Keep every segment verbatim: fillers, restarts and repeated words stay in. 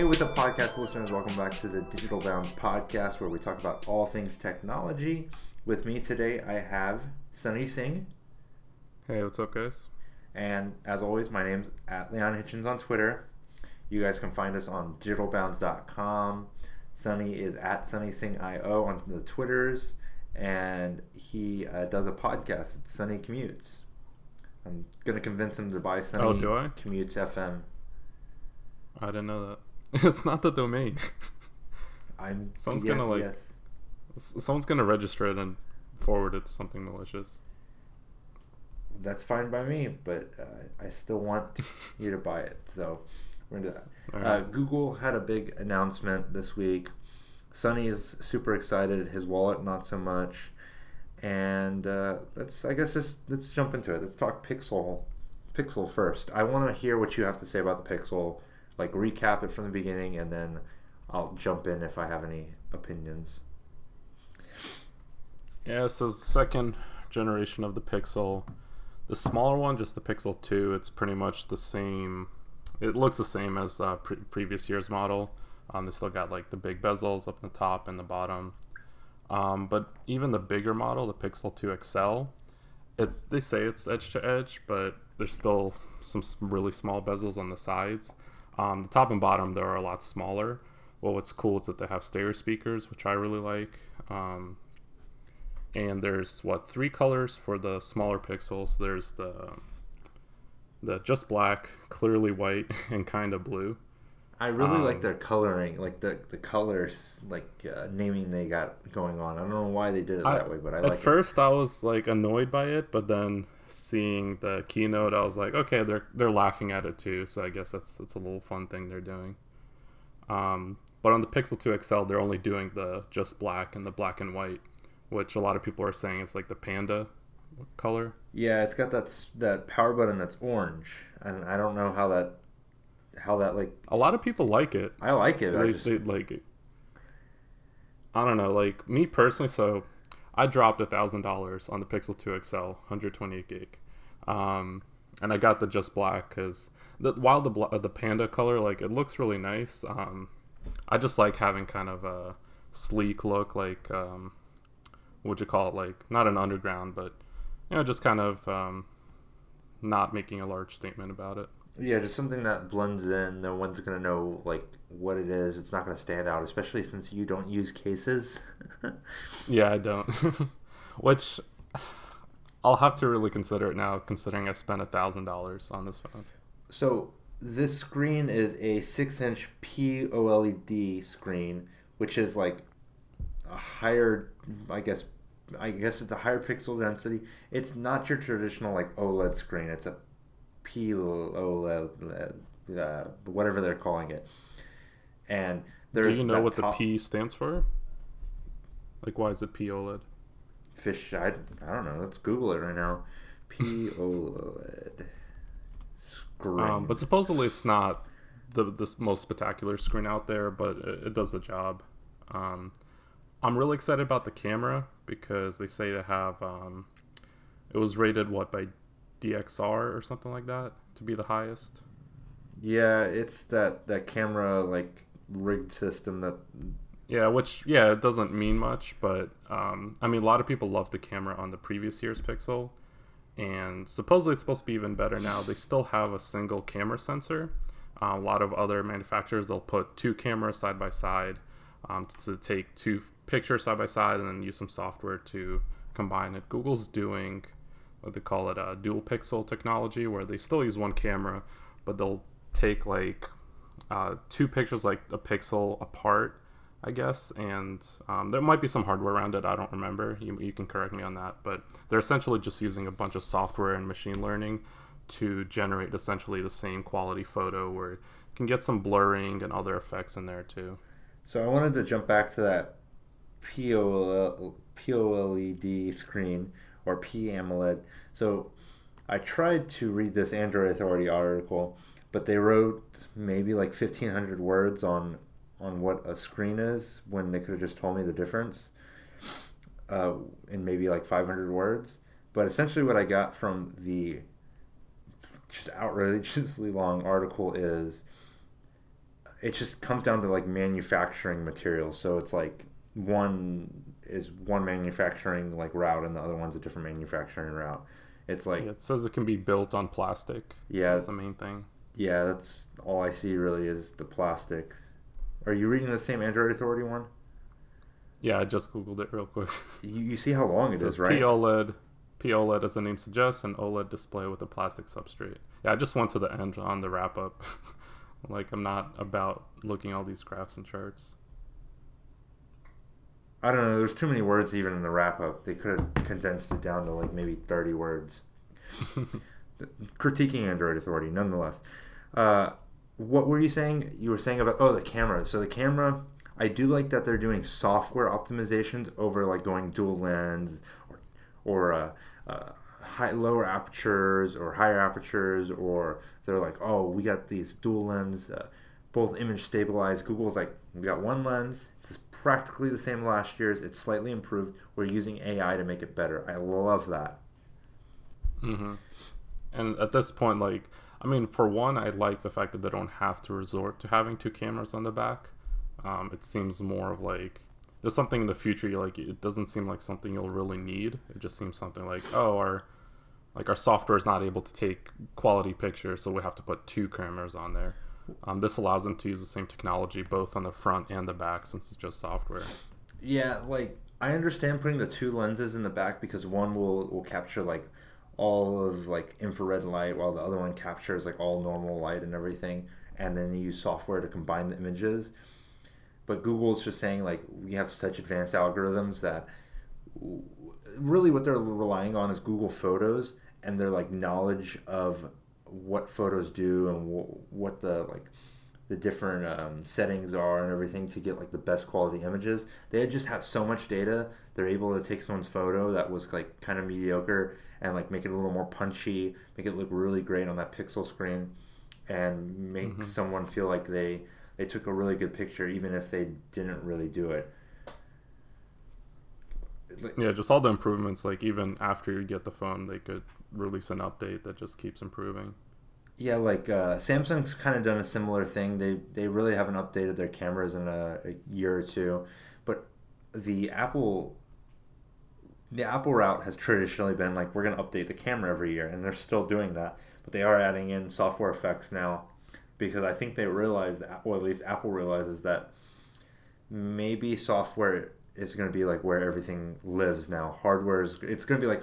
Hey, what's up, podcast listeners? Welcome back to the Digital Bounds Podcast, where we talk about all things technology. With me today, I have Sunny Singh. Hey, what's up, guys? And as always, my name's at Leon Hitchens on Twitter. You guys can find us on digital bounds dot com. Sunny is at Sunny Singh dot io on the Twitters, and he uh, does a podcast, Sunny Commutes. I'm going to convince him to buy Sunny oh, do I? Commutes F M. I didn't know that. It's not the domain. I'm someone's yeah, gonna like yes. someone's gonna register it and forward it to something malicious. That's fine by me, but uh, I still want you to buy it. So we're gonna do that. All right. uh, Google had a big announcement this week. Sunny is super excited. His wallet not so much. And uh, let's I guess just let's jump into it. Let's talk Pixel. Pixel first. I want to hear what you have to say about the Pixel. Like, recap it from the beginning, and then I'll jump in if I have any opinions. Yeah, so it's the second generation of the Pixel. The smaller one, just the Pixel two, it's pretty much the same. It looks the same as uh, pre- previous year's model. Um, they still got, like, the big bezels up in the top and the bottom. Um, but even the bigger model, the Pixel two X L, it's, they say it's edge-to-edge, but there's still some really small bezels on the sides. Um, the top and bottom, they're a lot smaller. Well, what's cool is that they have stereo speakers, which I really like. Um, and there's, what, three colors for the smaller Pixels. There's the the just black, clearly white, and kind of blue. I really um, like their coloring, like the, the colors, like uh, naming they got going on. I don't know why they did it I, that way, but I like it. At first, I was, like, annoyed by it, but then seeing the keynote, I was like, okay, they're they're laughing at it too, so I guess that's that's a little fun thing they're doing. Um, but on the Pixel two X L, they're only doing the just black and the black and white, which a lot of people are saying it's like the panda color. Yeah, it's got that that power button that's orange, and I don't know how that how that like. A lot of people like it. I like it. They, I just... they like it. I don't know, like me personally, so. I dropped one thousand dollars on the Pixel two X L, one hundred twenty-eight gig. Um, and I got the just black because while the bl- the panda color, like, it looks really nice. Um, I just like having kind of a sleek look, like, um, what'd you call it? Like, not an underground, but, you know, just kind of um, not making a large statement about it. Yeah, just something that blends in. No one's going to know, like, what it is. It's not going to stand out, especially since you don't use cases. Yeah, I don't. Which, I'll have to really consider it now, considering I spent one thousand dollars on this phone. So, this screen is a six-inch POLED screen, which is, like, a higher, I guess, I guess it's a higher pixel density. It's not your traditional, like, OLED screen. It's a P O L E D, uh, whatever they're calling it. And there's Do you know what top... the P stands for? Like, why is it P O L E D? Fish, I, I don't know. Let's Google it right now. P O L E D screen. Um, but supposedly it's not the, the most spectacular screen out there, but it, it does the job. Um, I'm really excited about the camera because they say to have... Um, it was rated, what, by... D X R or something like that to be the highest. Yeah, it's that that camera like rigged system that. Yeah, which yeah, it doesn't mean much, but um, I mean a lot of people love the camera on the previous year's Pixel, and supposedly it's supposed to be even better now. They still have a single camera sensor. Uh, a lot of other manufacturers they'll put two cameras side by side um, to take two pictures side by side and then use some software to combine it. Google's doing. What they call it a uh, dual pixel technology where they still use one camera but they'll take like uh, two pictures like a pixel apart I guess and um, there might be some hardware around it I don't remember you, you can correct me on that but they're essentially just using a bunch of software and machine learning to generate essentially the same quality photo where you can get some blurring and other effects in there too. So I wanted to jump back to that P O L E D screen or P AMOLED. So I tried to read this Android Authority article, but they wrote maybe like fifteen hundred words on on what a screen is when they could have just told me the difference uh, in maybe like five hundred words. But essentially what I got from the just outrageously long article is it just comes down to like manufacturing materials. So it's like one is one manufacturing like route and the other one's a different manufacturing route. It's like yeah, it says it can be built on plastic. Yeah, that's the main thing. Yeah, that's all I see really is the plastic. Are you reading the same Android Authority one? Yeah, I just Googled it real quick. You, you see how long it, it is, right? P O L E D. P O L E D, as the name suggests, an OLED display with a plastic substrate. Yeah, I just went to the end on the wrap-up. Like, I'm not about looking at all these graphs and charts. I don't know. There's too many words even in the wrap-up. They could have condensed it down to, like, maybe thirty words. Critiquing Android Authority, nonetheless. Uh, what were you saying? You were saying about, oh, the camera. So the camera... I do like that they're doing software optimizations over like going dual lens or, or uh, uh, high, lower apertures or higher apertures, or they're like, oh, we got these dual lens, uh, both image stabilized. Google's like, we got one lens. It's practically the same last year's. It's slightly improved. We're using A I to make it better. I love that. Mm-hmm. And at this point, like, I mean, for one, I like the fact that they don't have to resort to having two cameras on the back. Um, it seems more of like there's something in the future. Like it doesn't seem like something you'll really need. It just seems something like, oh, our like our software is not able to take quality pictures, so we have to put two cameras on there. Um, this allows them to use the same technology both on the front and the back, since it's just software. Yeah, like I understand putting the two lenses in the back because one will will capture like all of like infrared light, while the other one captures like all normal light and everything, and then they use software to combine the images. But Google's just saying, like, we have such advanced algorithms that really what they're relying on is Google Photos and their, like, knowledge of what photos do and wh- what the, like, the different um, settings are and everything to get, like, the best quality images. They just have so much data. They're able to take someone's photo that was, like, kind of mediocre and, like, make it a little more punchy, make it look really great on that pixel screen, and make mm-hmm. someone feel like they... They took a really good picture, even if they didn't really do it. Yeah, just all the improvements. Like, even after you get the phone, they could release an update that just keeps improving. Yeah, like, uh, Samsung's kind of done a similar thing. They they really haven't updated their cameras in a, a year or two. But the Apple, the Apple route has traditionally been, like, we're going to update the camera every year. And they're still doing that. But they are adding in software effects now. Because I think they realize, or at least Apple realizes, that maybe software is going to be like where everything lives now. Hardware is, it's going to be like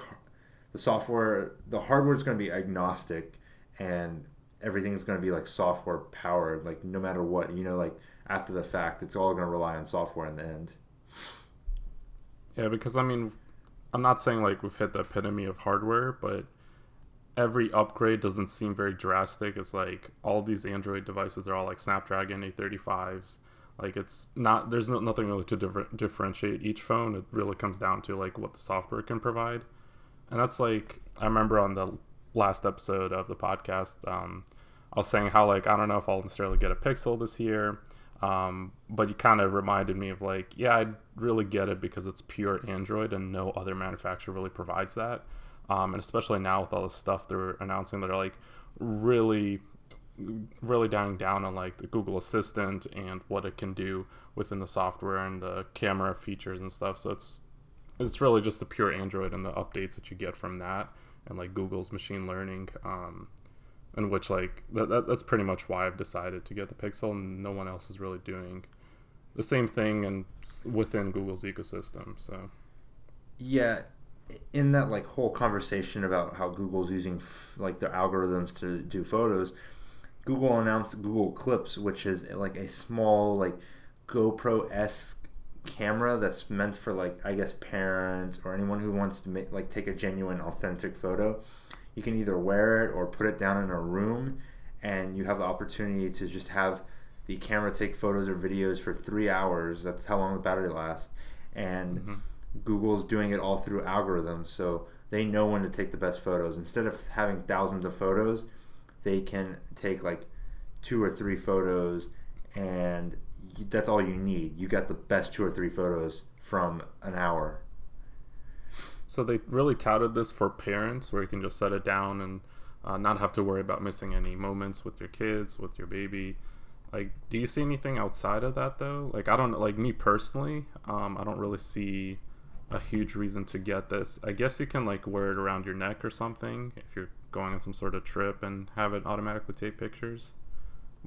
the software, the hardware is going to be agnostic, and everything's going to be like software powered, like no matter what, you know, like after the fact, it's all going to rely on software in the end. Yeah, because I mean, I'm not saying like we've hit the epitome of hardware, but every upgrade doesn't seem very drastic. It's like all these Android devices are all like Snapdragon eight thirty-fives. Like it's not, there's no, nothing really to differ, differentiate each phone. It really comes down to like what the software can provide. And that's like, I remember on the last episode of the podcast, um, I was saying how like, I don't know if I'll necessarily get a Pixel this year. Um, but you kind of reminded me of like, yeah, I really get it because it's pure Android and no other manufacturer really provides that. Um, and especially now with all this stuff they're announcing, they're like really, really dialing down on like the Google Assistant and what it can do within the software and the camera features and stuff. So it's it's really just the pure Android and the updates that you get from that and like Google's machine learning, um, in which like that, that, that's pretty much why I've decided to get the Pixel, and no one else is really doing the same thing and within Google's ecosystem. So yeah. In that like whole conversation about how Google's using f- like their algorithms to do photos, Google announced Google Clips, which is like a small like GoPro-esque camera that's meant for like, I guess, parents or anyone who wants to make like take a genuine authentic photo. You can either wear it or put it down in a room, and you have the opportunity to just have the camera take photos or videos for three hours. That's how long the battery lasts. And mm-hmm. Google's doing it all through algorithms, so they know when to take the best photos. Instead of having thousands of photos, they can take like two or three photos, and that's all you need. You got the best two or three photos from an hour. So they really touted this for parents, where you can just set it down and uh, not have to worry about missing any moments with your kids, with your baby. Like, do you see anything outside of that though? Like, I don't, like me personally, um, I don't really see a huge reason to get this. I guess you can like wear it around your neck or something if you're going on some sort of trip and have it automatically take pictures.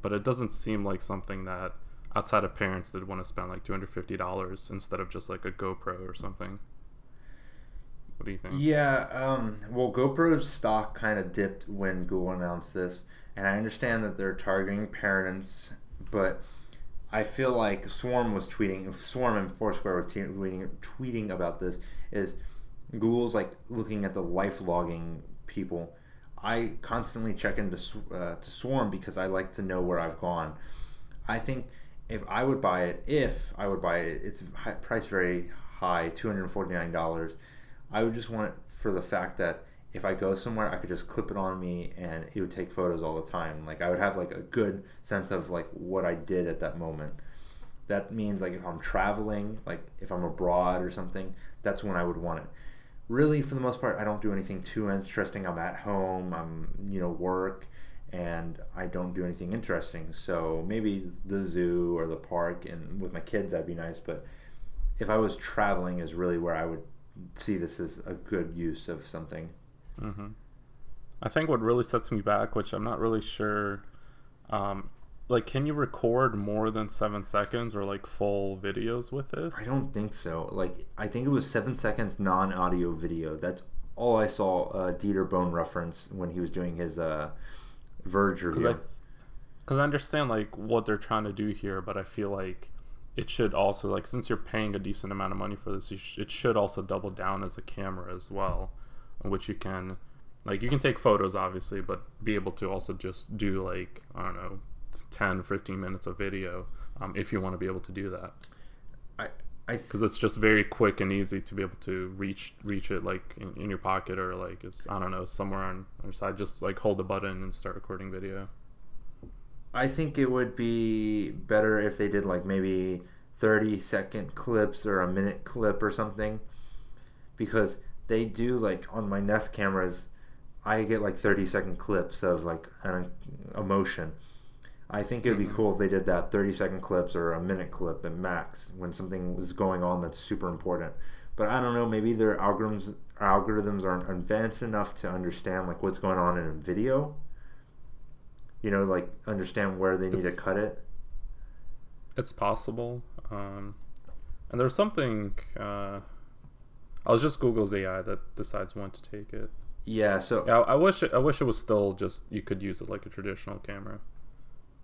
But it doesn't seem like something that outside of parents that want to spend like two hundred fifty dollars instead of just like a GoPro or something. What do you think? Yeah, um, well, GoPro's stock kind of dipped when Google announced this, and I understand that they're targeting parents, but I feel like Swarm was tweeting, Swarm and Foursquare were tweeting, tweeting about this, is Google's like looking at the life logging people. I constantly check into uh, to Swarm because I like to know where I've gone. I think if I would buy it, if I would buy it, it's priced very high, two hundred forty-nine dollars. I would just want it for the fact that if I go somewhere, I could just clip it on me and it would take photos all the time. Like, I would have like a good sense of like what I did at that moment. That means like if I'm traveling, like if I'm abroad or something, that's when I would want it. Really, for the most part, I don't do anything too interesting. I'm at home, I'm, you know, work, and I don't do anything interesting. So maybe the zoo or the park, and with my kids, that'd be nice. But if I was traveling is really where I would see this as a good use of something. Mm-hmm. I think what really sets me back, which I'm not really sure, um, like, can you record more than seven seconds or like full videos with this? I don't think so. Like, I think it was seven seconds non-audio video. That's all I saw uh, Dieter Bohn reference when he was doing his uh, Verge review. Because I, I understand like what they're trying to do here, but I feel like it should also, like, since you're paying a decent amount of money for this, you sh- it should also double down as a camera as well, which you can, like, you can take photos obviously, but be able to also just do like, I don't know, ten fifteen minutes of video um, if you want to be able to do that. I I because th- it's just very quick and easy to be able to reach reach it like in, in your pocket, or like it's, I don't know, somewhere on your side, just like hold the button and start recording video. I think it would be better if they did like maybe thirty second clips or a minute clip or something, because they do, like on my Nest cameras I get like thirty second clips of like an emotion. I think it would be cool if they did that, thirty second clips or a minute clip at max when something was going on that's super important. But I don't know, maybe their algorithms algorithms aren't advanced enough to understand like what's going on in a video. You know, like understand where they need it's, to cut it. It's possible. Um, and there's something, uh, I was just Google's A I that decides when to take it. Yeah, so yeah, I, I wish it, I wish it was still just you could use it like a traditional camera.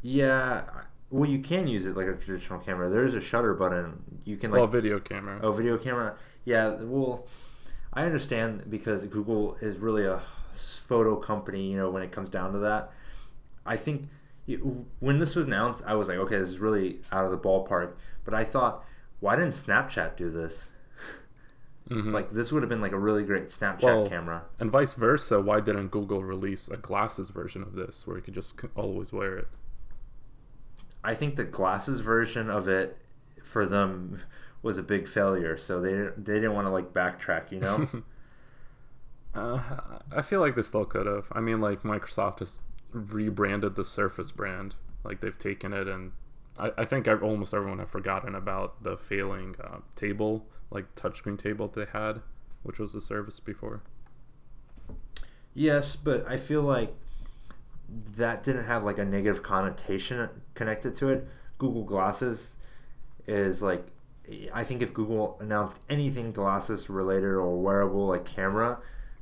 Yeah, well, you can use it like a traditional camera. There's a shutter button. You can like oh, video camera. Oh, video camera. Yeah, well, I understand because Google is really a photo company. You know, when it comes down to that, I think it, when this was announced, I was like, okay, this is really out of the ballpark. But I thought, why didn't Snapchat do this? Mm-hmm. Like, this would have been like a really great Snapchat well, camera. And vice versa, why didn't Google release a glasses version of this where you could just always wear it? I think the glasses version of it for them was a big failure, so they they didn't want to like backtrack, you know. uh, I feel like they still could have. I mean, like Microsoft has rebranded the Surface brand, like they've taken it, and I, I think I've, almost everyone have forgotten about the failing uh, table, like touchscreen table that they had, which was the Surface before. Yes, but I feel like that didn't have like a negative connotation connected to it. Google Glasses is like, I think if Google announced anything glasses related or wearable, like camera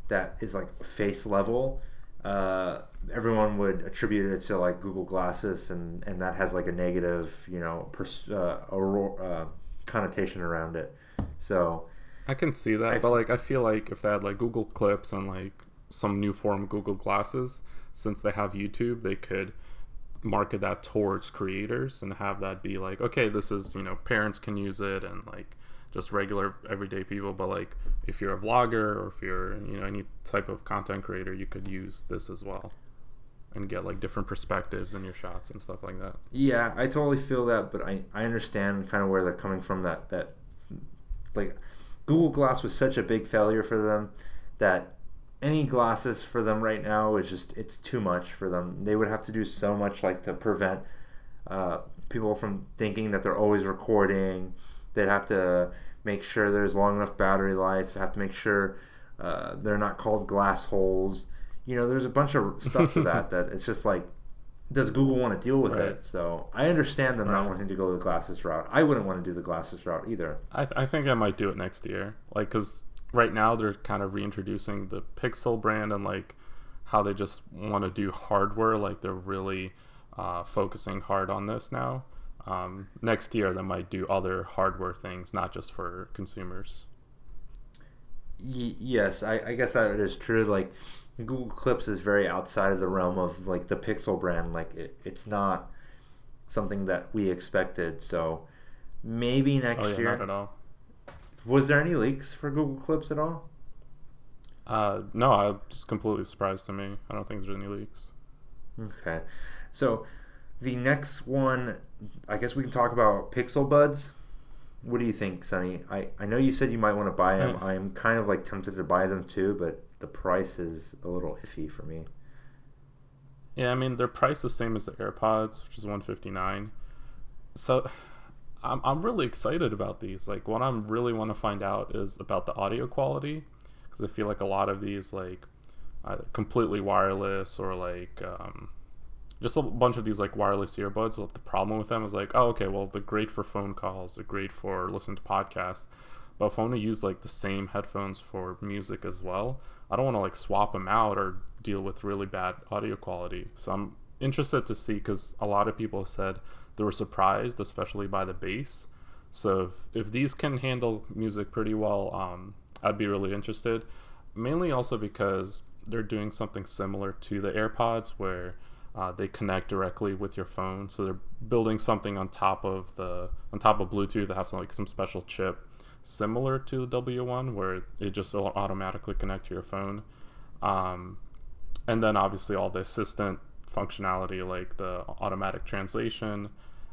that is like face level, uh, everyone would attribute it to like Google Glasses, and, and that has like a negative, you know, pers- uh, uh, connotation around it. So I can see that, I but f- like I feel like if they had like Google Clips and like some new form of Google Glasses, since they have YouTube, they could market that towards creators and have that be like, okay, this is, you know, parents can use it and like just regular everyday people. But like if you're a vlogger or if you're, you know, any type of content creator, you could use this as well and get like different perspectives in your shots and stuff like that. Yeah, I totally feel that, but I, I understand kind of where they're coming from, that, that like Google Glass was such a big failure for them that any glasses for them right now is just, it's too much for them. They would have to do so much like to prevent uh, people from thinking that they're always recording. They'd have to make sure there's long enough battery life. Have to make sure uh, they're not called glass holes. You know, there's a bunch of stuff to that that it's just like, does Google want to deal with right. it? So I understand them right. not wanting to go the glasses route. I wouldn't want to do the glasses route either. I, th- I think I might do it next year. Like, because right now they're kind of reintroducing the Pixel brand and like how they just want to do hardware. Like they're really uh, focusing hard on this now. Um, next year they might do other hardware things, not just for consumers. Y- yes, I, I guess that is true. Like, Google Clips is very outside of the realm of like the Pixel brand. Like it, it's not something that we expected. So maybe next oh, yeah, year. Not at all. Was there any leaks for Google Clips at all? Uh, no, I'm just completely surprised to me. I don't think there's any leaks. Okay, so the next one, I guess we can talk about Pixel Buds. What do you think, Sunny? I, I know you said you might want to buy them. I am kind of like tempted to buy them too, but the price is a little iffy for me. Yeah, I mean, their price is the same as the AirPods, which is one hundred fifty-nine dollars. So I'm I'm really excited about these. Like, what I really want to find out is about the audio quality, because I feel like a lot of these, like, uh, completely wireless or like um, just a bunch of these like wireless earbuds. The problem with them is like, oh, okay, well, they're great for phone calls, they're great for listening to podcasts. But if I want to use like the same headphones for music as well, I don't want to like swap them out or deal with really bad audio quality. So I'm interested to see, because a lot of people said they were surprised, especially by the bass. So if, if these can handle music pretty well, um, I'd be really interested. Mainly also because they're doing something similar to the AirPods where uh, they connect directly with your phone. So they're building something on top of the on top of Bluetooth. They have some like some special chip, similar to the W one, where it just automatically connects to your phone, um, and then obviously all the assistant functionality, like the automatic translation,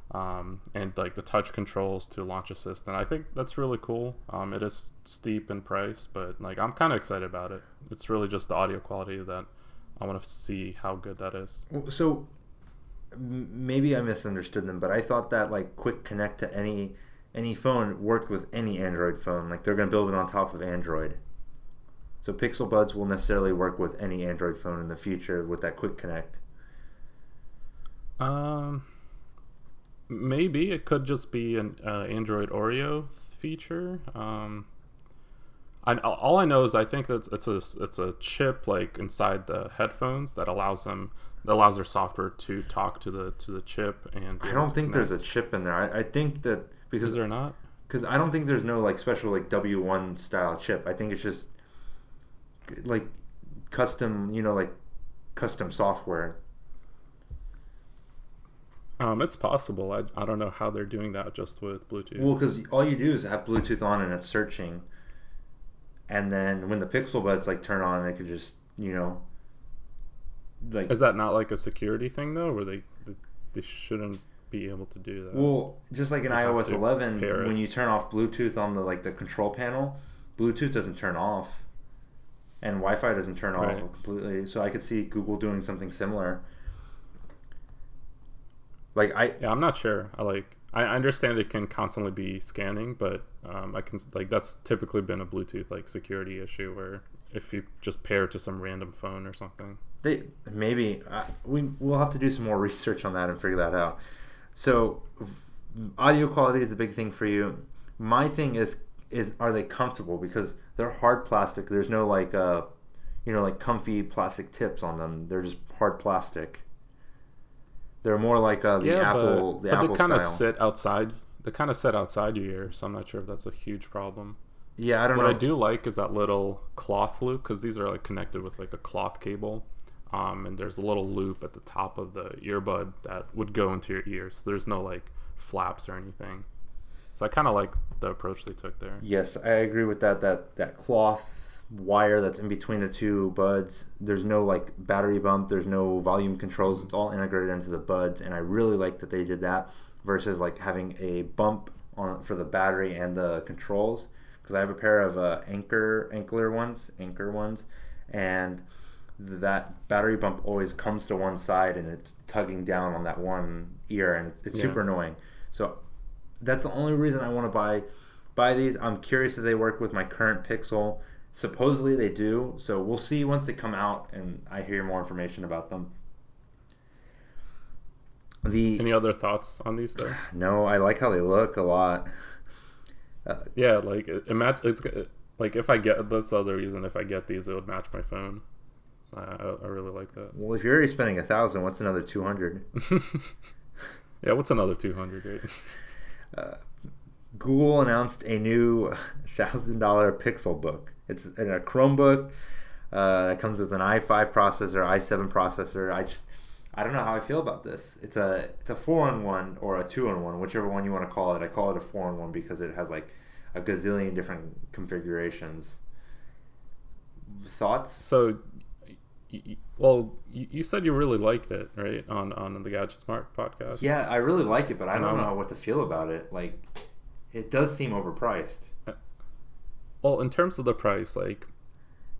um, and like the touch controls to launch assistant. I think that's really cool. Um, it is steep in price, but like I'm kind of excited about it. It's really just the audio quality that I want to see how good that is. So maybe I misunderstood them, but I thought that like quick connect to any any phone worked with any Android phone. Like they're going to build it on top of Android. So Pixel Buds will necessarily work with any Android phone in the future with that quick connect. Um, maybe it could just be an uh, Android Oreo feature. Um, I, all I know is I think that it's a it's a chip like inside the headphones that allows them that allows their software to talk to the to the chip. And I don't think there's a chip in there. I, I think that. Because they're not? Because I don't think there's no like special like W one style chip. I think it's just like custom, you know, like custom software. Um, it's possible. I, I don't know how they're doing that just with Bluetooth. Well, because all you do is have Bluetooth on and it's searching, and then when the Pixel Buds like turn on, it could just, you know, like. Is that not like a security thing though, where they they, they shouldn't be able to do that? Well, just like in iOS eleven, when you turn off Bluetooth on the like the control panel, Bluetooth doesn't turn off, and Wi-Fi doesn't turn off right. completely. So I could see Google doing something similar. Like I, yeah, I'm not sure. I like I understand it can constantly be scanning, but um, I can like that's typically been a Bluetooth like security issue where if you just pair it to some random phone or something. They maybe uh, we we'll have to do some more research on that and figure that out. So audio quality is the big thing for you. My thing is, is are they comfortable? Because they're hard plastic. There's no like, uh, you know, like comfy plastic tips on them. They're just hard plastic. They're more like uh, the yeah, Apple, but, the but Apple style. They kind of sit outside. They kind of sit outside your ear, so I'm not sure if that's a huge problem. Yeah, I don't what know. What I do like is that little cloth loop, because these are like connected with like a cloth cable. Um, and there's a little loop at the top of the earbud that would go into your ears. So there's no like flaps or anything. So I kind of like the approach they took there. Yes, I agree with that. That that cloth wire that's in between the two buds. There's no like battery bump. There's no volume controls. It's all integrated into the buds, and I really like that they did that versus like having a bump on for the battery and the controls. Because I have a pair of uh, Anker Ankler ones, Anker ones, and that battery bump always comes to one side and it's tugging down on that one ear, and it's, it's yeah. super annoying. So that's the only reason I want to buy buy these. I'm curious if they work with my current Pixel. Supposedly they do, so we'll see once they come out and I hear more information about them. The Any other thoughts on these though? No, I like how they look a lot. Uh, yeah, like imagine it's like if I get that's the other reason if I get these it would match my phone. So I, I really like that. Well, if you're already spending a thousand, what's another two hundred? Yeah, what's another two hundred? Right? Uh, Google announced a new thousand dollar Pixelbook. It's in a Chromebook uh, that comes with an i five processor, i seven processor. I just I don't know how I feel about this. It's a it's a four-in-one or a two-in-one, whichever one you want to call it. I call it a four-in-one because it has like a gazillion different configurations. Thoughts? So, well, you said you really liked it, right, on, on the Gadget Smart podcast? Yeah, I really like it, but I don't um, know what to feel about it. Like, it does seem overpriced. Well, in terms of the price, like,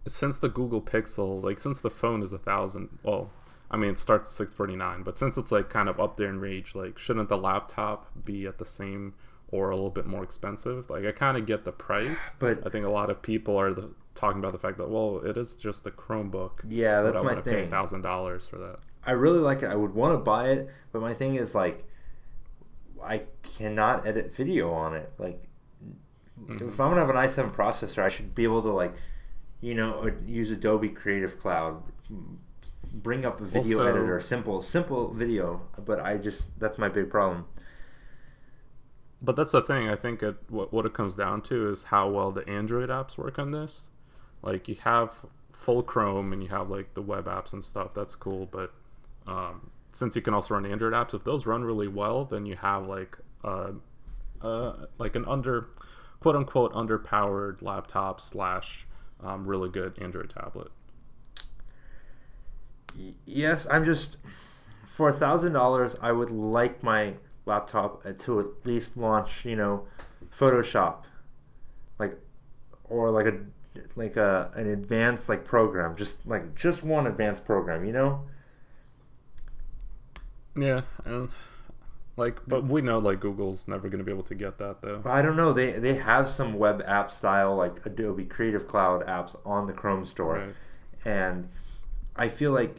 since the Google Pixel, like, since the phone is a thousand, well... I mean, it starts at six forty-nine, but since it's like kind of up there in range, like shouldn't the laptop be at the same or a little bit more expensive? Like I kind of get the price, but I think a lot of people are the, talking about the fact that, well, it is just a Chromebook. Yeah, that's my thing. a thousand dollars for that. I really like it. I would want to buy it, but my thing is like, I cannot edit video on it. Like mm-hmm. if I'm going to have an i seven processor, I should be able to like, you know, use Adobe Creative Cloud, bring up a video also, editor, simple simple video, but I just that's my big problem. But that's the thing, I think it, what, what it comes down to is how well the Android apps work on this. Like you have full Chrome and you have like the web apps and stuff, that's cool, but um, since you can also run Android apps, if those run really well, then you have like uh, uh, like an under quote unquote underpowered laptop slash um, really good Android tablet. Yes, I'm just for a thousand dollars. I would like my laptop to at least launch, you know, Photoshop, like, or like a like a an advanced like program, just like just one advanced program, you know. Yeah, and like, but we know like Google's never going to be able to get that though. I don't know. They they have some web app style like Adobe Creative Cloud apps on the Chrome store, right. And I feel like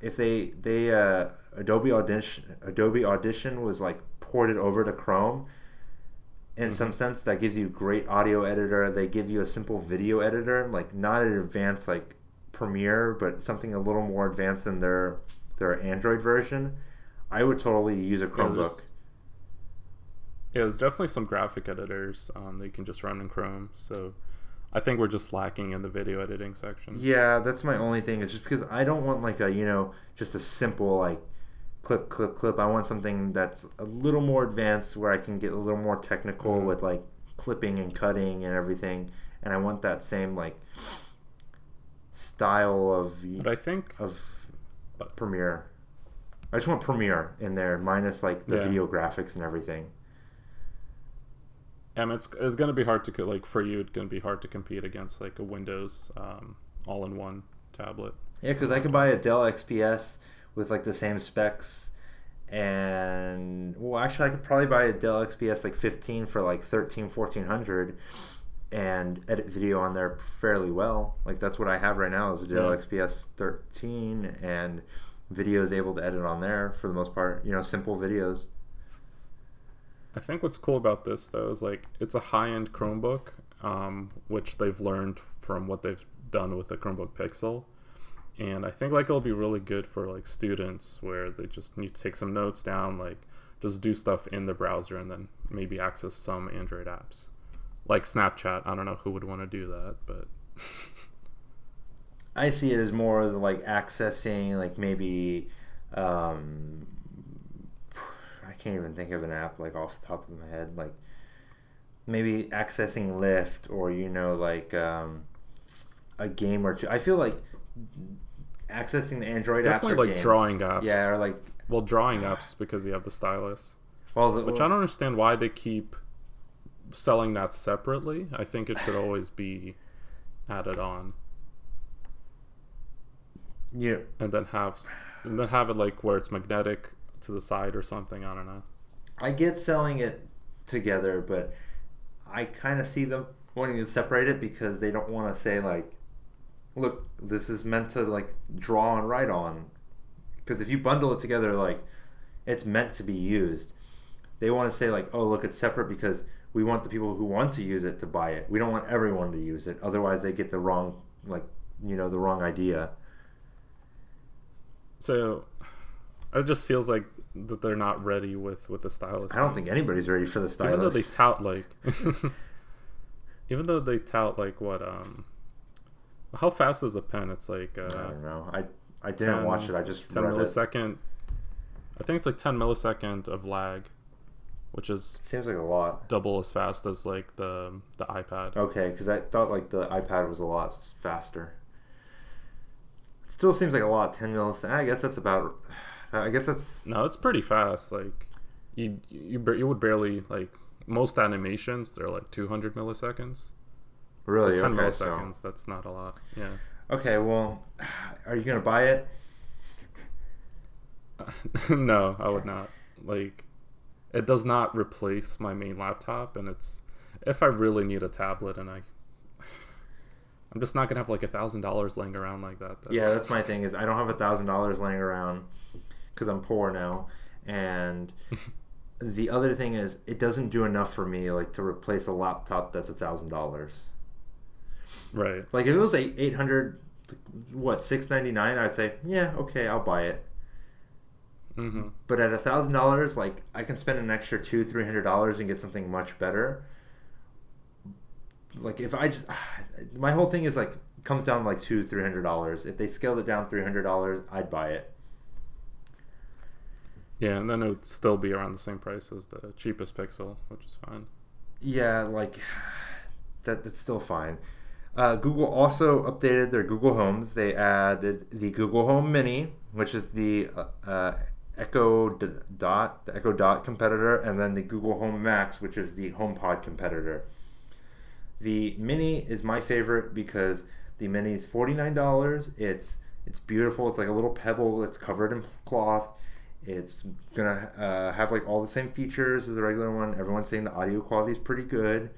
if they they uh, Adobe Audition Adobe Audition was like ported over to Chrome, in mm-hmm. some sense that gives you a great audio editor. They give you a simple video editor, like not an advanced like Premiere, but something a little more advanced than their their Android version. I would totally use a Chromebook. Yeah, there's, yeah, there's definitely some graphic editors um, that you can just run in Chrome. So. I think we're just lacking in the video editing section. Yeah, that's my only thing. It's just because I don't want like a, you know, just a simple like clip, clip, clip. I want something that's a little more advanced where I can get a little more technical mm-hmm. with like clipping and cutting and everything. And I want that same like style of but I think of but, Premiere. I just want Premiere in there minus like the yeah. video graphics and everything. Um, it's it's going to be hard to like for you. It's going to be hard to compete against like a Windows um, all-in-one tablet. Yeah, because I could buy a Dell X P S with like the same specs, and well, actually, I could probably buy a Dell X P S like fifteen for like thirteen, fourteen hundred, and edit video on there fairly well. Like that's what I have right now is a Dell yeah. X P S thirteen, and video is able to edit on there for the most part. You know, simple videos. I think what's cool about this though is like it's a high-end Chromebook, um, which they've learned from what they've done with the Chromebook Pixel, and I think like it'll be really good for like students where they just need to take some notes down, like just do stuff in the browser and then maybe access some Android apps, like Snapchat. I don't know who would want to do that, but I see it as more as like accessing like maybe. Um... Can't even think of an app like off the top of my head, like maybe accessing Lyft or you know like um a game or two. I feel like accessing the Android definitely apps or like games. Drawing apps, yeah, or like well drawing apps because you have the stylus. Well, the, which well, I don't understand why they keep selling that separately. I think it should always be added on. Yeah. And then have and then have it like where it's magnetic to the side or something. I don't know. I get selling it together, but I kind of see them wanting to separate it because they don't want to say like, look, this is meant to like draw and write on. Because if you bundle it together, like it's meant to be used. They want to say like, oh, look, it's separate because we want the people who want to use it to buy it. We don't want everyone to use it. Otherwise, they get the wrong, like, you know, the wrong idea. So it just feels like that they're not ready with, with the stylus. I don't thing. think anybody's ready for the stylus. Even though they tout like, even though they tout like what, um, how fast is a pen? It's like uh, I don't know. I I didn't ten, watch it. I just ten read millisecond. It. I think it's like ten millisecond of lag. Which is it seems like a lot. Double as fast as like the the iPad. Okay, because I thought like the iPad was a lot faster. It still seems like a lot. Ten milliseconds. I guess that's about. I guess that's. No, it's pretty fast. Like, you you you would barely like most animations. They're like two hundred milliseconds. Really? So ten okay, milliseconds. So. That's not a lot. Yeah. Okay. Well, are you gonna buy it? No, okay. I would not. Like. It does not replace my main laptop, and it's if I really need a tablet, and I, I'm just not gonna have like a thousand dollars laying around like that. Though. Yeah, that's my thing is I don't have a thousand dollars laying around because I'm poor now, and the other thing is it doesn't do enough for me like to replace a laptop that's a thousand dollars. Right. Like if it was a eight hundred, what six ninety nine, I'd say yeah, okay, I'll buy it. Mm-hmm. But at a thousand dollars, like I can spend an extra two, three hundred dollars and get something much better. Like if I just, my whole thing is like comes down like two, three hundred dollars. If they scaled it down three hundred dollars, I'd buy it. Yeah, and then it would still be around the same price as the cheapest Pixel, which is fine. Yeah, like that. That's still fine. Uh, Google also updated their Google Homes. They added the Google Home Mini, which is the uh, uh, Echo Dot, the Echo Dot competitor, and then the Google Home Max, which is the HomePod competitor. The Mini is my favorite because the Mini is forty-nine dollars. It's it's beautiful. It's like a little pebble. It's covered in cloth. It's gonna uh, have like all the same features as the regular one. Everyone's saying the audio quality is pretty good.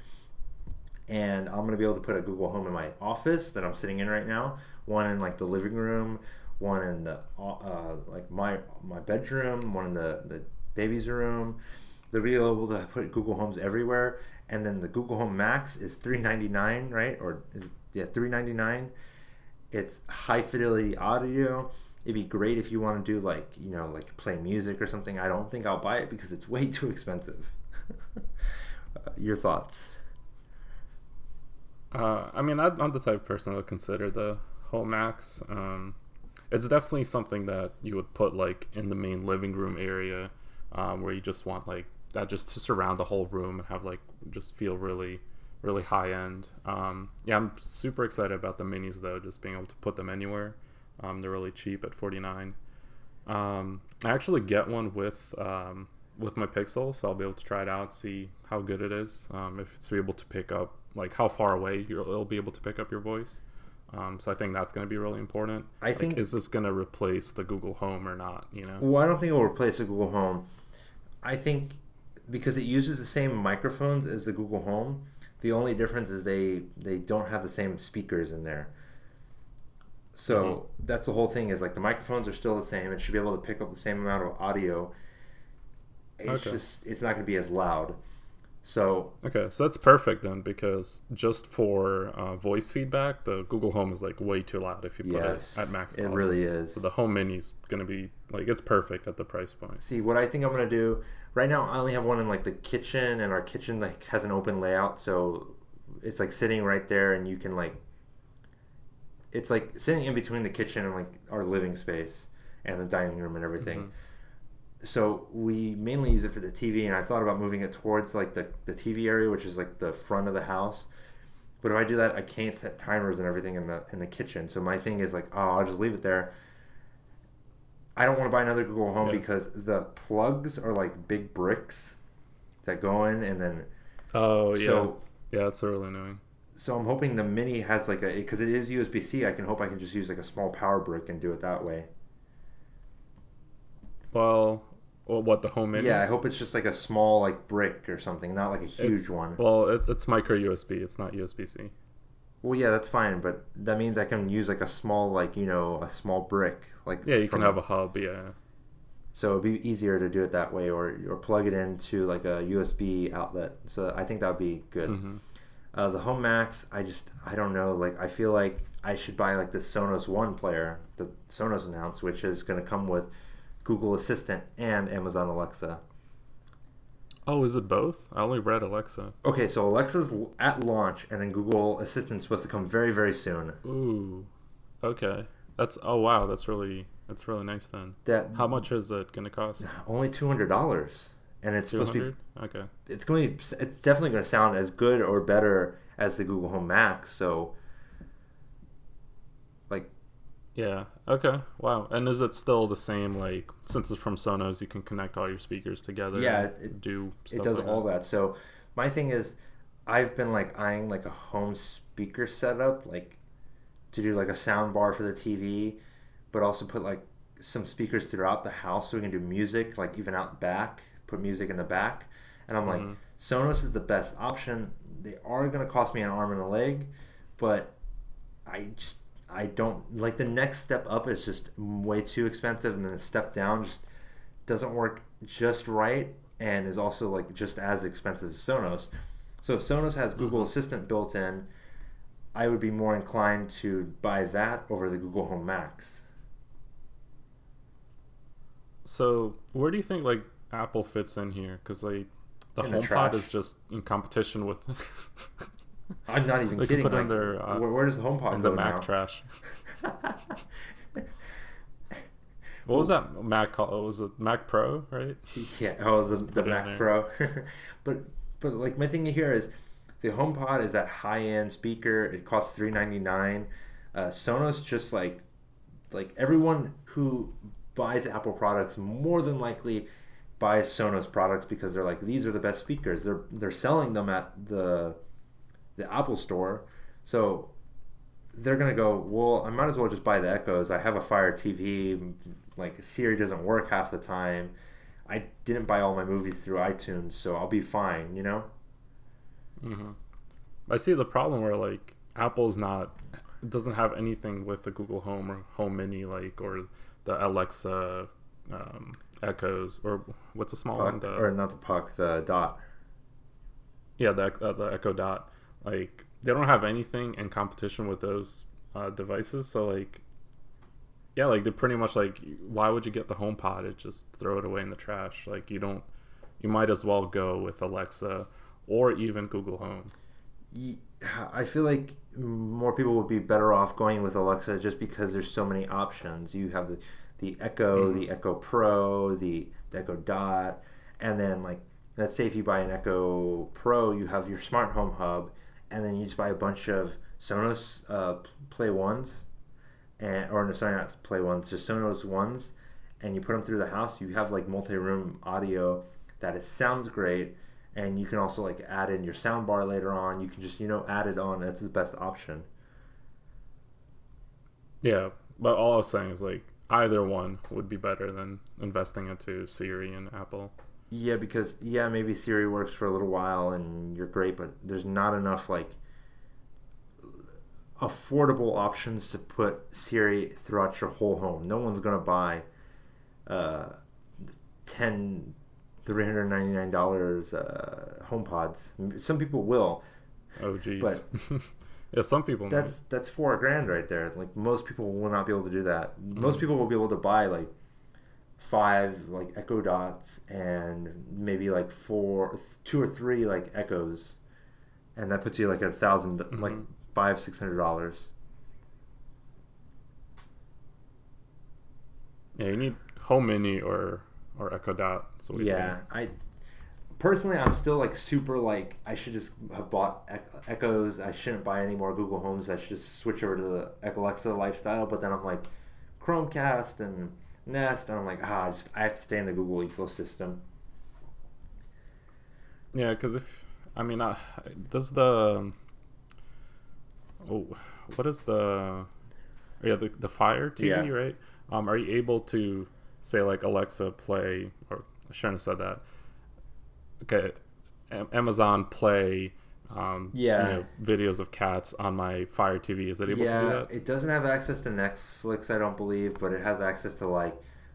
And I'm going to be able to put a Google Home in my office that I'm sitting in right now. One in like the living room, one in the uh, like my my bedroom, one in the, the baby's room. They'll be able to put Google Homes everywhere. And then the Google Home Max is three ninety-nine, right? Or is yeah, three ninety-nine. It's high fidelity audio. It'd be great if you want to do like, you know, like play music or something. I don't think I'll buy it because it's way too expensive. uh, your thoughts? Uh, I mean, I'm the type of person that would consider the Home Max. Um, it's definitely something that you would put like in the main living room area, um, where you just want like that just to surround the whole room and have like just feel really, really high end. Um, yeah, I'm super excited about the minis though, just being able to put them anywhere. Um, they're really cheap at forty-nine dollars. Um, I actually get one with um, with my Pixel, so I'll be able to try it out, see how good it is. Um, if it's able to pick up. Like how far away you'll, it'll be able to pick up your voice. Um, so I think that's going to be really important. I like, think is this going to replace the Google Home or not? You know. Well, I don't think it will replace the Google Home. I think because it uses the same microphones as the Google Home. The only difference is they they don't have the same speakers in there. So mm-hmm. That's the whole thing. Is like the microphones are still the same. It should be able to pick up the same amount of audio. It's okay. just it's not going to be as loud. So okay, so that's perfect then because just for uh, voice feedback, the Google Home is like way too loud if you put yes, it at max volume. It really is. So the Home Mini's gonna be like it's perfect at the price point. See, what I think I'm gonna do right now, I only have one in like the kitchen, and our kitchen like has an open layout, so it's like sitting right there, and you can like it's like sitting in between the kitchen and like our living space and the dining room and everything. Mm-hmm. So we mainly use it for the T V, and I thought about moving it towards like the, the T V area, which is like the front of the house. But if I do that, I can't set timers and everything in the in the kitchen. So my thing is like, oh, I'll just leave it there. I don't want to buy another Google Home yeah. because the plugs are like big bricks that go in, and then oh yeah, so, yeah, that's really annoying. So I'm hoping the Mini has like a, because it is U S B C, I can hope I can just use like a small power brick and do it that way. Well, well what, the Home Mini? Yeah, I hope it's just like a small like brick or something, not like a huge it's, one. Well, it's, it's micro U S B, it's not U S B C. Well, yeah, that's fine, but that means I can use like a small, like, you know, a small brick. Like yeah, you from, can have a hub, yeah. So it'd be easier to do it that way, or or plug it into like a U S B outlet. So I think that would be good. Mm-hmm. Uh, the Home Max, I just, I don't know. Like, I feel like I should buy like the Sonos One player that Sonos announced, which is going to come with Google Assistant and Amazon Alexa. Oh, is it both? I only read Alexa. Okay, so Alexa's at launch, and then Google Assistant's supposed to come very, very soon. Ooh, okay. That's oh wow, that's really that's really nice then. That, how much is it going to cost? Only two hundred dollars. And it's supposed to be okay. It's going to be, it's definitely going to sound as good or better as the Google Home Max. So, like, yeah, okay, wow. And is it still the same? Like, since it's from Sonos, you can connect all your speakers together. Yeah, it do. Stuff it does like all that. that. So, my thing is, I've been like eyeing like a home speaker setup, like to do like a sound bar for the T V, but also put like some speakers throughout the house so we can do music, like even out back. Put music in the back, and I'm like, mm-hmm. Sonos is the best option. They are gonna cost me an arm and a leg, but I just I don't like the next step up is just way too expensive, and then the step down just doesn't work just right and is also like just as expensive as Sonos. So if Sonos has Google mm-hmm. Assistant built in, I would be more inclined to buy that over the Google Home Max. So where do you think like Apple fits in here? Because like the HomePod is just in competition with I'm not even they kidding put like, in their, uh, where, where does the HomePod in go the Mac now? Trash what was that Mac called? It was a Mac Pro, right? Yeah, oh the, the Mac Pro. but but like my thing here is the HomePod is that high-end speaker. It costs three ninety-nine. uh Sonos just like like everyone who buys Apple products more than likely buy Sonos products because they're like, these are the best speakers. They're they're selling them at the the Apple store. So they're going to go, well, I might as well just buy the Echoes. I have a Fire T V. Like Siri doesn't work half the time. I didn't buy all my movies through iTunes, so I'll be fine, you know? Mm-hmm. I see the problem where like Apple's not, doesn't have anything with the Google Home or Home Mini like or the Alexa um Echoes, or what's a small puck, one? The, or not the puck, the dot. Yeah, the uh, the Echo Dot. Like they don't have anything in competition with those uh, devices. So like, yeah, like they're pretty much like, why would you get the HomePod? It just throw it away in the trash. Like you don't, you might as well go with Alexa or even Google Home. Yeah, I feel like more people would be better off going with Alexa just because there's so many options. You have the The Echo, mm-hmm. the Echo Pro, the, the Echo Dot, and then like let's say if you buy an Echo Pro, you have your smart home hub, and then you just buy a bunch of Sonos uh, Play Ones, and or no, sorry, not Play Ones, just Sonos Ones, and you put them through the house. You have like multi-room audio that it sounds great, and you can also like add in your sound bar later on. You can just you know add it on. That's the best option. Yeah, but all I was saying is like, either one would be better than investing into Siri and Apple. Yeah, because, yeah, maybe Siri works for a little while and you're great, but there's not enough, like, affordable options to put Siri throughout your whole home. No one's going to buy uh, ten three ninety-nine dollars uh, HomePods. Some people will. Oh, geez. But... Yeah, some people that's might. That's four grand right there. Like most people will not be able to do that. Most mm. people will be able to buy like five like Echo Dots and maybe like four, two or three like Echoes, and that puts you like a thousand, mm-hmm. like five six hundred dollars. Yeah, you need Home Mini or or Echo Dot. So yeah, think. I. Personally, I'm still like super like I should just have bought Echoes. I shouldn't buy any more Google Homes. I should just switch over to the Alexa lifestyle. But then I'm like Chromecast and Nest, and I'm like ah, I just I have to stay in the Google ecosystem. Yeah, because if I mean, I, does the oh, what is the yeah the, the Fire T V, yeah. right? Um, are you able to say like Alexa play, or I shouldn't have said that. Okay, Amazon play um yeah. you know, videos of cats on my Fire T V. Is it able yeah, to do that? It doesn't have access to Netflix, I don't believe, but it has access to like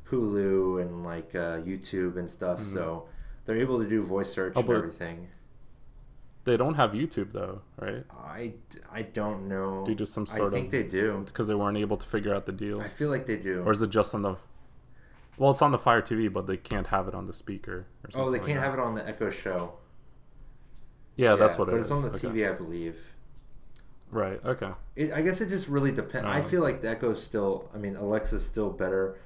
Hulu and like uh, YouTube and stuff. Mm-hmm. So they're able to do voice search oh, and everything. They don't have YouTube though, right? I, I don't know. Do you do some sort of? I think of, they do, because they weren't able to figure out the deal. I feel like they do. Or is it just on the? Well, it's on the Fire T V, but they can't have it on the speaker. Or something oh, they like can't that. have it on the Echo Show. Yeah, yeah that's what it is. But it's on the okay. T V, I believe. Right. Okay. It, I guess it just really depends. Um, I feel like the Echo's still. I mean, Alexa's still better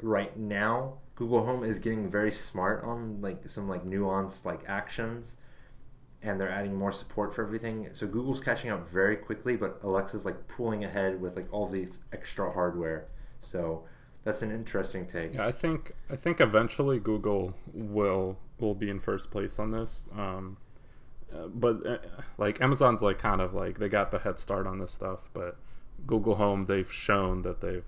right now. Google Home is getting very smart on like some like nuanced like actions, and they're adding more support for everything. So Google's catching up very quickly, but Alexa's like pulling ahead with like all these extra hardware. So. That's an interesting take. Yeah, I think I think eventually Google will will be in first place on this. Um, but uh, like Amazon's like kind of like they got the head start on this stuff. But Google Home, they've shown that they've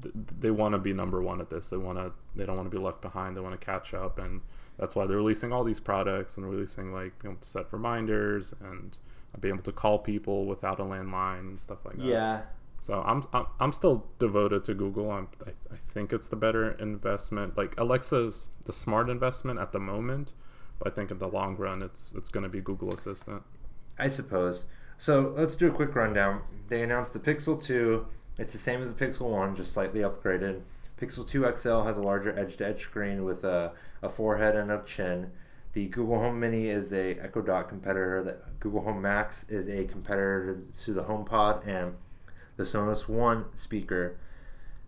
th- they want to be number one at this. They want to they don't want to be left behind. They want to catch up, and that's why they're releasing all these products and releasing like being able to set reminders and be able to call people without a landline and stuff like that. Yeah. So I'm, I'm I'm still devoted to Google. I'm, I I think it's the better investment. Like Alexa's the smart investment at the moment, but I think in the long run it's it's going to be Google Assistant. I suppose. So let's do a quick rundown. They announced the Pixel two. It's the same as the Pixel one, just slightly upgraded. Pixel two X L has a larger edge-to-edge screen with a, a forehead and a chin. The Google Home Mini is a Echo Dot competitor. The Google Home Max is a competitor to the HomePod and the Sonos One speaker.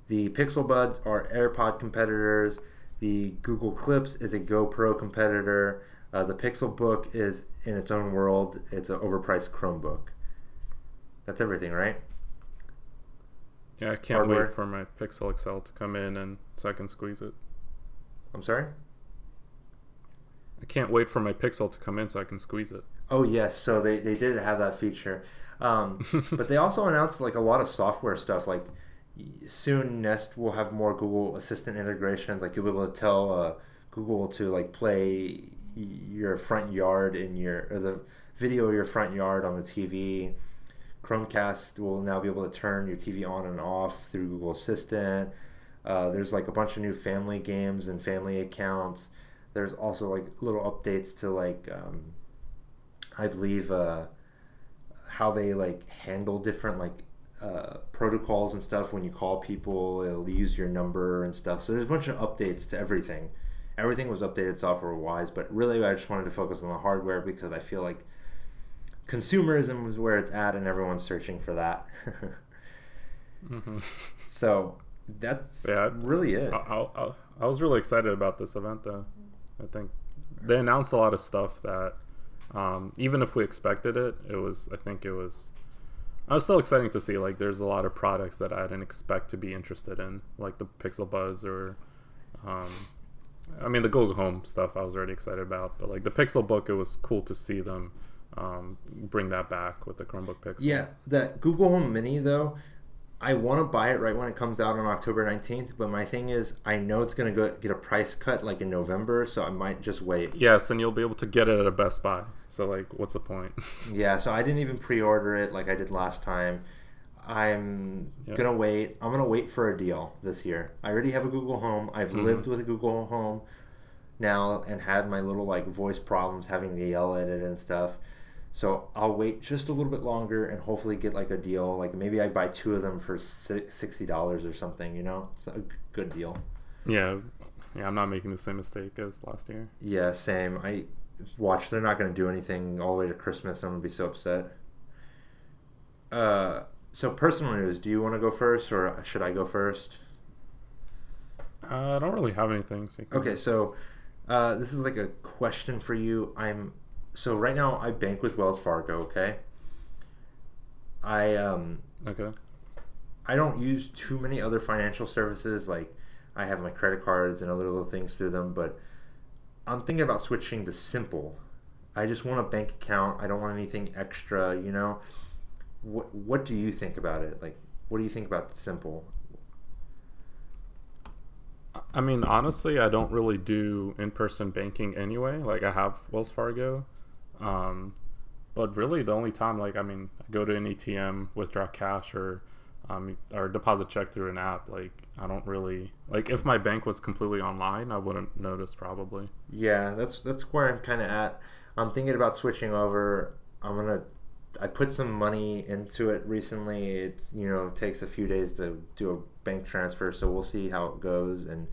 The Pixel Buds are AirPod competitors. The Google Clips is a GoPro competitor. Uh, the Pixelbook is in its own world. It's an overpriced Chromebook. That's everything, right? Yeah, I can't Hardware. wait for my Pixel X L to come in and so I can squeeze it. I'm sorry? I can't wait for my Pixel to come in so I can squeeze it. Oh, yes. So they, they did have that feature. Um, but they also announced like a lot of software stuff. Like soon Nest will have more Google Assistant integrations. Like you'll be able to tell uh, Google to like play your front yard in your or the video of your front yard on the T V. Chromecast will now be able to turn your T V on and off through Google Assistant. Uh, there's like a bunch of new family games and family accounts. There's also like little updates to like um, I believe. Uh, how they like handle different like uh, protocols and stuff. When you call people, it'll use your number and stuff. So there's a bunch of updates to everything. Everything was updated software wise, but really I just wanted to focus on the hardware because I feel like consumerism is where it's at and everyone's searching for that. mm-hmm. So that's yeah, really it. I, I, I was really excited about this event though. I think they announced a lot of stuff that Um, even if we expected it, it was, I think it was, I was still exciting to see, like, there's a lot of products that I didn't expect to be interested in, like the Pixel Buds or, um, I mean, the Google Home stuff I was already excited about, but like the Pixelbook, it was cool to see them, um, bring that back with the Chromebook Pixel. Yeah. That Google Home Mini though, I want to buy it right when it comes out on October nineteenth, but my thing is I know it's going to go get a price cut like in November, so I might just wait. Yes, and you'll be able to get it at a Best Buy. So like what's the point? Yeah, so I didn't even pre-order it like I did last time. I'm yep. going to wait. I'm going to wait for a deal this year. I already have a Google Home. I've mm-hmm. lived with a Google Home now and had my little like voice problems having to yell at it and stuff. So I'll wait just a little bit longer and hopefully get like a deal. Like maybe I buy two of them for sixty dollars or something, you know? It's a good deal. Yeah. Yeah, I'm not making the same mistake as last year. Yeah, same. I watch, they're not going to do anything all the way to Christmas. I'm going to be so upset. Uh, so personal news, do you want to go first or should I go first? Uh, I don't really have anything. So okay, so uh, this is like a question for you. I'm... So right now I bank with Wells Fargo, okay? I um okay. I don't use too many other financial services. Like I have my credit cards and other little things through them, but I'm thinking about switching to Simple. I just want a bank account. I don't want anything extra, you know? what what do you think about it? Like, what do you think about Simple? I mean, honestly, I don't really do in-person banking anyway. Like, I have Wells Fargo. Um, but really, the only time, like, I mean, I go to an A T M, withdraw cash, or um, or deposit check through an app. Like, I don't really... Like, if my bank was completely online, I wouldn't notice, probably. Yeah, that's that's where I'm kind of at. I'm thinking about switching over. I'm going to... I put some money into it recently. It's, you know, takes a few days to do a bank transfer, so we'll see how it goes, and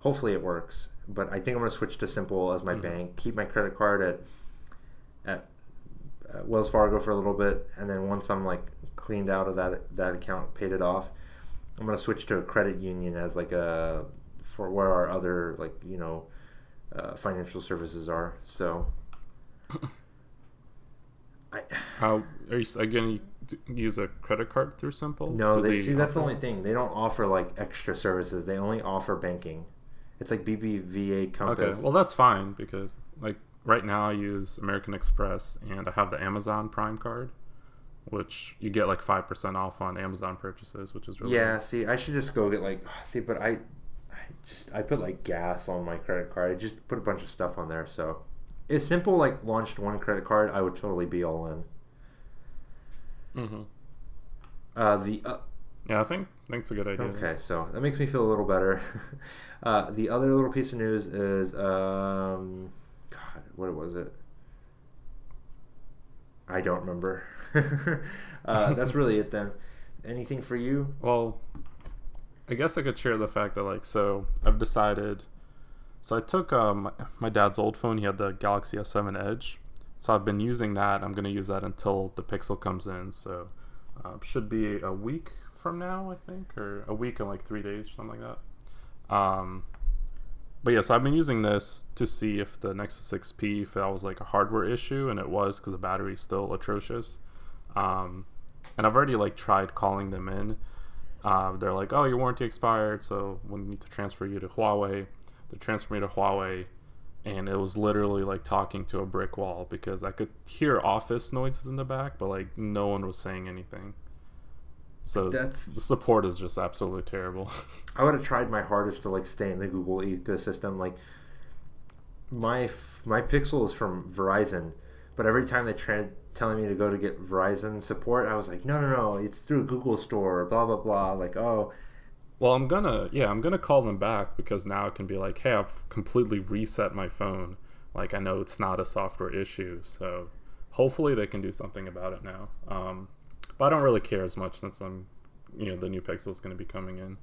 hopefully it works. But I think I'm going to switch to Simple as my mm-hmm. bank, keep my credit card at at uh, Wells Fargo for a little bit, and then once I'm like cleaned out of that that account, paid it off, I'm going to switch to a credit union as like a for where our other like you know uh, financial services are. So. How are you, are you going to use a credit card through Simple? No, they, they see that's offer? The only thing. They don't offer like extra services. They only offer banking. It's like B B V A Compass. Okay, well that's fine because like right now I use American Express and I have the Amazon Prime card, which you get like five percent off on Amazon purchases, which is really yeah. Cool. See, I should just go get like see, but I, I just I put like gas on my credit card. I just put a bunch of stuff on there, so. If Simple like launched one credit card, I would totally be all in. Mm-hmm. Uh, the uh, yeah, I think that's a good idea. Okay, so that makes me feel a little better. uh, the other little piece of news is um, God, what was it? I don't remember. uh, that's really it then. Anything for you? Well, I guess I could share the fact that like so I've decided. So I took um, my dad's old phone. He had the Galaxy S seven Edge. So I've been using that. I'm going to use that until the Pixel comes in. So uh, should be a week from now, I think, or a week and like three days or something like that. Um, but yeah, so I've been using this to see if the Nexus six P, if that was like a hardware issue, and it was because the battery's still atrocious. Um, and I've already like tried calling them in. Uh, they're like, oh, your warranty expired, so we'll need to transfer you to Huawei. They transferred me to Huawei, and it was literally like talking to a brick wall because I could hear office noises in the back, but like no one was saying anything. So that's, the support is just absolutely terrible. I would have tried my hardest to like stay in the Google ecosystem. Like my my Pixel is from Verizon, but every time they tried telling me to go to get Verizon support, I was like, no, no, no, it's through Google Store, blah blah blah. Like oh. Well, I'm gonna, yeah, I'm gonna call them back because now it can be like, hey, I've completely reset my phone. Like, I know it's not a software issue, so hopefully they can do something about it now. Um, but I don't really care as much since I'm, you know, the new Pixel is going to be coming in.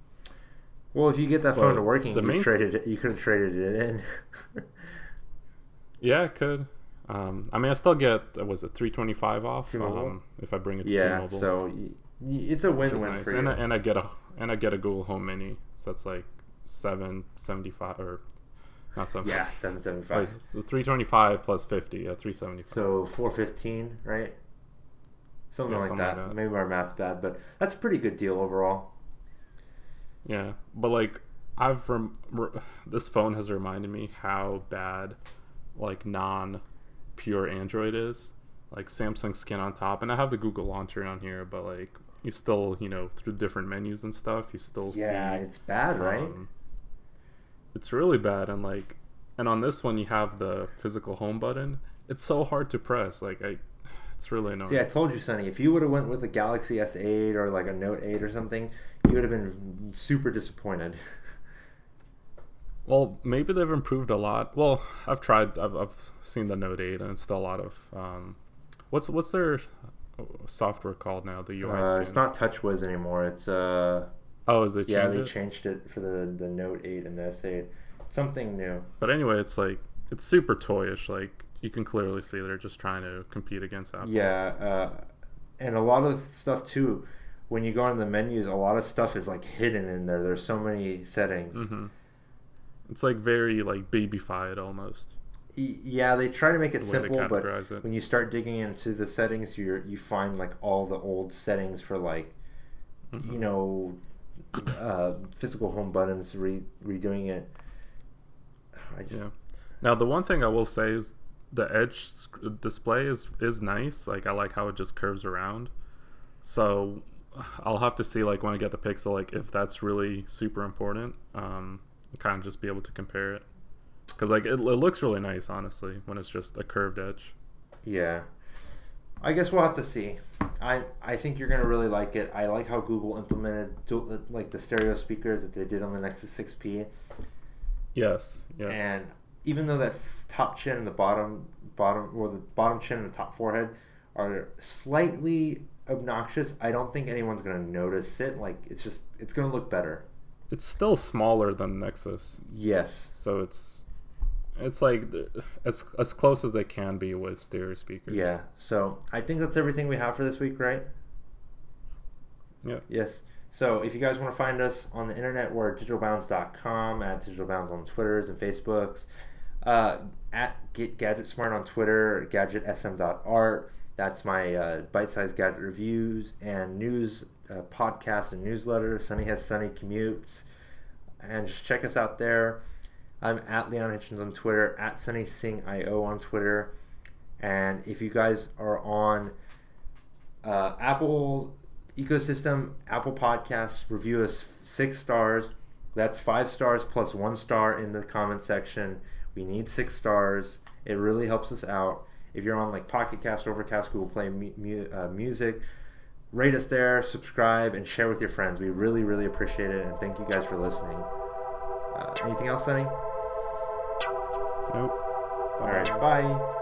Well, if you get that but phone to working, you main... traded it, you could have traded it in. Yeah, I could. Um, I mean, I still get was it three twenty-five off um, if I bring it to yeah, T-Mobile. Yeah, so y- y- it's a win-win nice. for and you. I, and I get a. And I get a Google Home Mini, so that's like seven seventy-five or not seven. Yeah, seven seventy-five. Right, so three twenty-five plus fifty, yeah, three seventy-five. So four fifteen, right? Something, yeah, like, something that. like that. Maybe our math's bad, but that's a pretty good deal overall. Yeah, but like I've rem- re- this phone has reminded me how bad like non-pure Android is. Like Samsung's skin on top, and I have the Google launcher on here, but like. You still, you know, through different menus and stuff, you still yeah, see... Yeah, it's bad, um, right? It's really bad, and like... And on this one, you have the physical home button. It's so hard to press, like, I... It's really annoying. See, I told you, Sonny, if you would have went with a Galaxy S eight or like a Note eight or something, you would have been super disappointed. Well, maybe they've improved a lot. Well, I've tried... I've, I've seen the Note eight, and it's still a lot of... Um, what's what's their... software called now the U I. Uh, it's not TouchWiz anymore. It's uh oh, is it? Yeah, they it? changed it for the, the Note eight and the S eight. It's something new. But anyway, it's like it's super toyish. Like you can clearly see they're just trying to compete against Apple. Yeah, uh, and a lot of stuff too. When you go on the menus, a lot of stuff is like hidden in there. There's so many settings. Mm-hmm. It's like very like baby-fied almost. Yeah, they try to make it simple, but it. when you start digging into the settings, you you find like all the old settings for like, mm-hmm. you know, uh, physical home buttons, re- redoing it. I just... Yeah. Now the one thing I will say is the Edge display is is nice. Like I like how it just curves around, So I'll have to see, like, when I get the Pixel, like, if that's really super important. Um, kind of just be able to compare it. Because, like, it, it looks really nice, honestly, when it's just a curved edge. Yeah. I guess we'll have to see. I I think you're going to really like it. I like how Google implemented, to, like, the stereo speakers that they did on the Nexus six P. Yes. Yeah. And even though that top chin and the bottom, bottom well, the bottom chin and the top forehead are slightly obnoxious, I don't think anyone's going to notice it. Like, it's just, it's going to look better. It's still smaller than Nexus. Yes. So it's... It's like as as close as they can be with stereo speakers. Yeah. So I think that's everything we have for this week, right? Yeah. Yes. So if you guys want to find us on the internet, we're at digital bounds dot com, at digitalbounds on Twitters and Facebooks, uh, at Get Gadget Smart on Twitter, gadget s m dot art. That's my uh, bite-sized gadget reviews and news uh, podcast and newsletter. Sunny has Sunny Commutes, and just check us out there. I'm at Leon Hitchens on Twitter, at Sunny Singh dot I O on Twitter. And if you guys are on uh, Apple ecosystem, Apple Podcasts, review us six stars. That's five stars plus one star in the comment section. We need six stars. It really helps us out. If you're on like Pocket Cast, Overcast, Google Play mu- mu- uh, Music, rate us there, subscribe, and share with your friends. We really, really appreciate it. And thank you guys for listening. Uh, anything else, Sunny? Nope. All right. Bye.